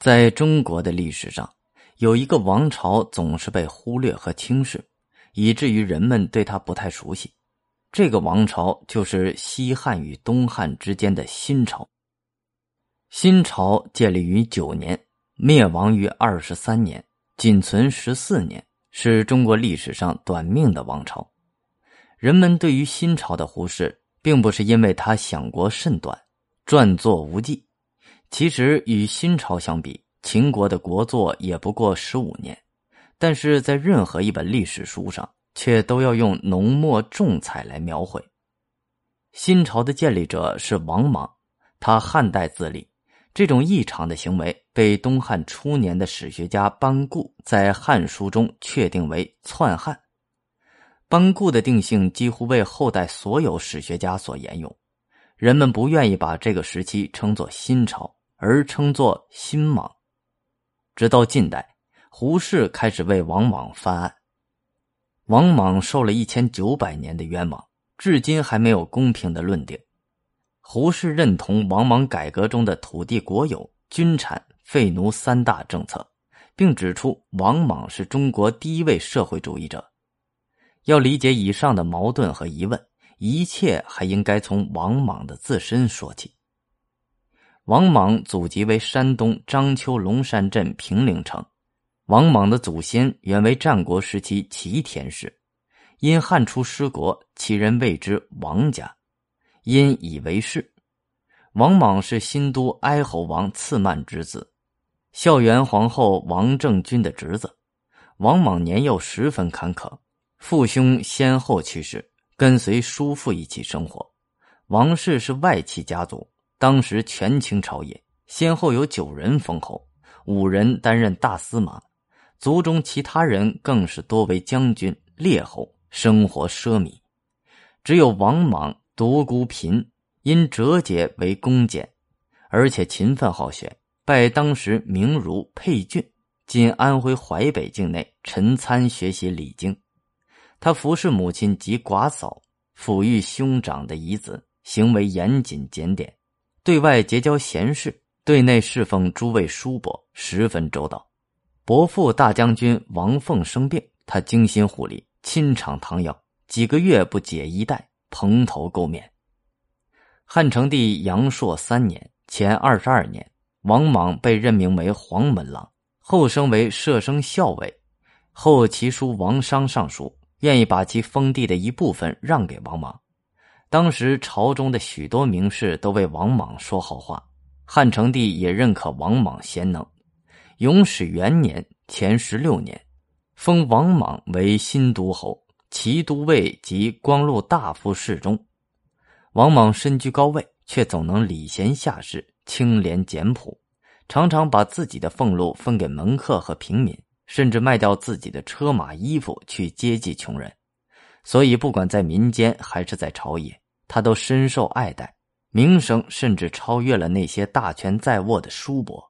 在中国的历史上，有一个王朝总是被忽略和轻视，以至于人们对它不太熟悉。这个王朝就是西汉与东汉之间的新朝。新朝建立于9年，灭亡于23年，仅存14年，是中国历史上短命的王朝。人们对于新朝的忽视，并不是因为它享国甚短，撰作无忌。其实与新朝相比，秦国的国祚也不过15年，但是在任何一本历史书上，却都要用浓墨重彩来描绘。新朝的建立者是王莽，他汉代自立，这种异常的行为被东汉初年的史学家班固在《汉书》中确定为篡汉。班固的定性几乎为后代所有史学家所沿用，人们不愿意把这个时期称作新朝，而称作新莽。直到近代，胡适开始为王莽翻案。王莽受了1900年的冤枉，至今还没有公平的论定。胡适认同王莽改革中的土地国有、军产、废奴三大政策，并指出王莽是中国第一位社会主义者。要理解以上的矛盾和疑问，一切还应该从王莽的自身说起。王莽祖籍为山东章丘龙山镇平陵城。王莽的祖先原为战国时期齐田氏，因汉初失国，其人谓之王家，因以为氏。王莽是新都哀侯王次曼之子，孝元皇后王政君的侄子。王莽年幼十分坎坷，父兄先后去世，跟随叔父一起生活。王氏是外戚家族，当时权倾朝野，先后有9人封侯，5人担任大司马，族中其他人更是多为将军、列侯，生活奢靡。只有王莽独孤贫，因折节为公俭，而且勤奋好学，拜当时名儒沛俊进安徽淮北境内陈参学习礼经。他服侍母亲及寡嫂，抚育兄长的遗子，行为严谨检点，对外结交贤士，对内侍奉诸位叔伯，十分周到。伯父大将军王凤生病，他精心护理，亲尝汤药，几个月不解衣带，蓬头垢面。汉成帝阳朔3年，前22年，王莽被任命为黄门郎，后升为摄生校尉，后其叔王商上书，愿意把其封地的一部分让给王莽。当时朝中的许多名士都为王莽说好话，汉成帝也认可王莽贤能。永始元年，前16年，封王莽为新都侯、骑都尉及光禄大夫侍中。王莽身居高位，却总能礼贤下士，清廉简朴，常常把自己的俸禄分给门客和平民，甚至卖掉自己的车马衣服去接济穷人，所以不管在民间还是在朝野，他都深受爱戴，名声甚至超越了那些大权在握的叔伯。